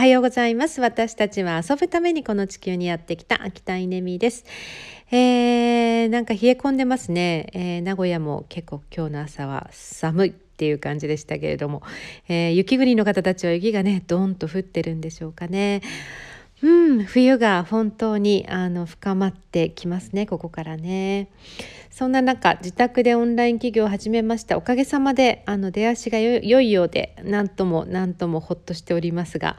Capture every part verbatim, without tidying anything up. はようございます。私たちは遊ぶためにこの地球にやってきた秋田稲美です。えー、なんか冷え込んでますね。えー、名古屋も結構今日の朝は寒いっていう感じでしたけれども、えー、雪国の方たちは雪がねどんと降ってるんでしょうかね。うん、冬が本当にあの深まってきますね、ここからね。そんな中、自宅でオンライン起業を始めました。おかげさまであの出足が良いようで、なんともなんともほっとしておりますが、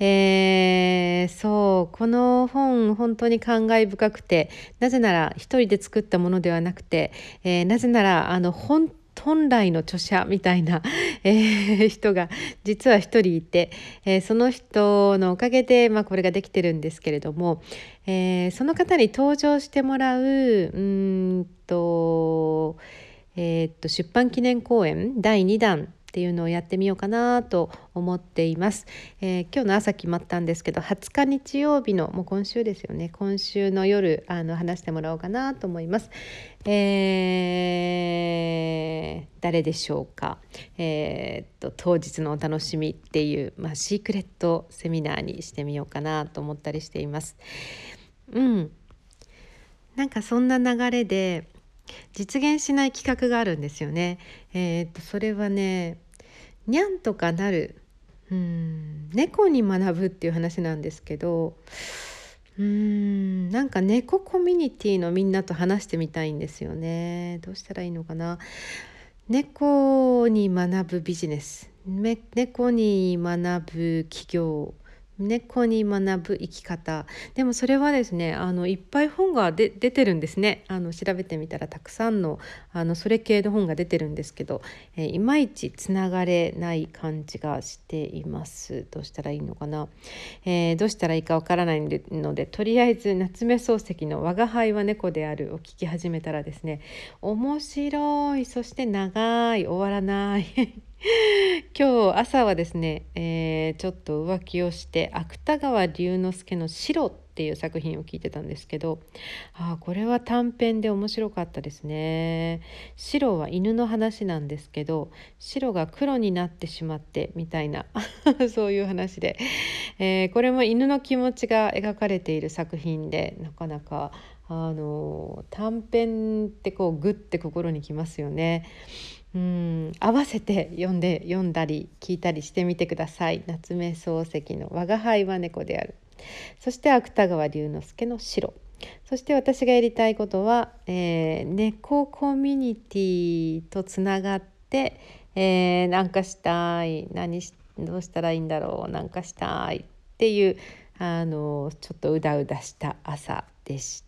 えー、そう、この本本当に感慨深くて、なぜなら一人で作ったものではなくて、えー、なぜならあの本当本来の著者みたいな、えー、人が実は一人いて、えー、その人のおかげで、まあ、これができてるんですけれども、えー、その方に登場してもらう、うんと、えー、っと出版記念講演だいにだんっていうのをやってみようかなと思っています。えー、今日の朝決まったんですけど、はつか日曜日のもう今週ですよね。今週の夜あの話してもらおうかなと思います。えー、誰でしょうか。えー、っと当日のお楽しみっていう、まあ、シークレットセミナーにしてみようかなと思ったりしています。うん、なんかそんな流れで。実現しない企画があるんですよね。えー、っとそれはね、にゃんとかなる、うーん、猫に学ぶっていう話なんですけど、うーん、なんか猫コミュニティのみんなと話してみたいんですよね。どうしたらいいのかな。猫に学ぶビジネス、猫に学ぶ起業、猫に学ぶ生き方。でもそれはですね、あのいっぱい本がで出てるんですね。あの調べてみたらたくさん の, あのそれ系の本が出てるんですけど、えー、いまいちつながれない感じがしています。どうしたらいいのかな、えー、どうしたらいいかわからないので、とりあえず夏目漱石の我が輩は猫であるを聞き始めたらですね、面白い、そして長い、終わらない今日朝はですね、えー、ちょっと浮気をして芥川龍之介の白っていう作品を聞いてたんですけど、あ、これは短編で面白かったですね。白は犬の話なんですけど、白が黒になってしまってみたいなそういう話で、えー、これも犬の気持ちが描かれている作品で、なかなかあの短編ってこうグッて心にきますよね。うん、合わせて読んで読んだり聞いたりしてみてください。夏目漱石の我が輩は猫である、そして芥川龍之介の白、そして私がやりたいことは、えー、猫コミュニティとつながって、えー、なんかしたい、何しどうしたらいいんだろう、なんかしたいっていう、あのちょっとうだうだした朝でした。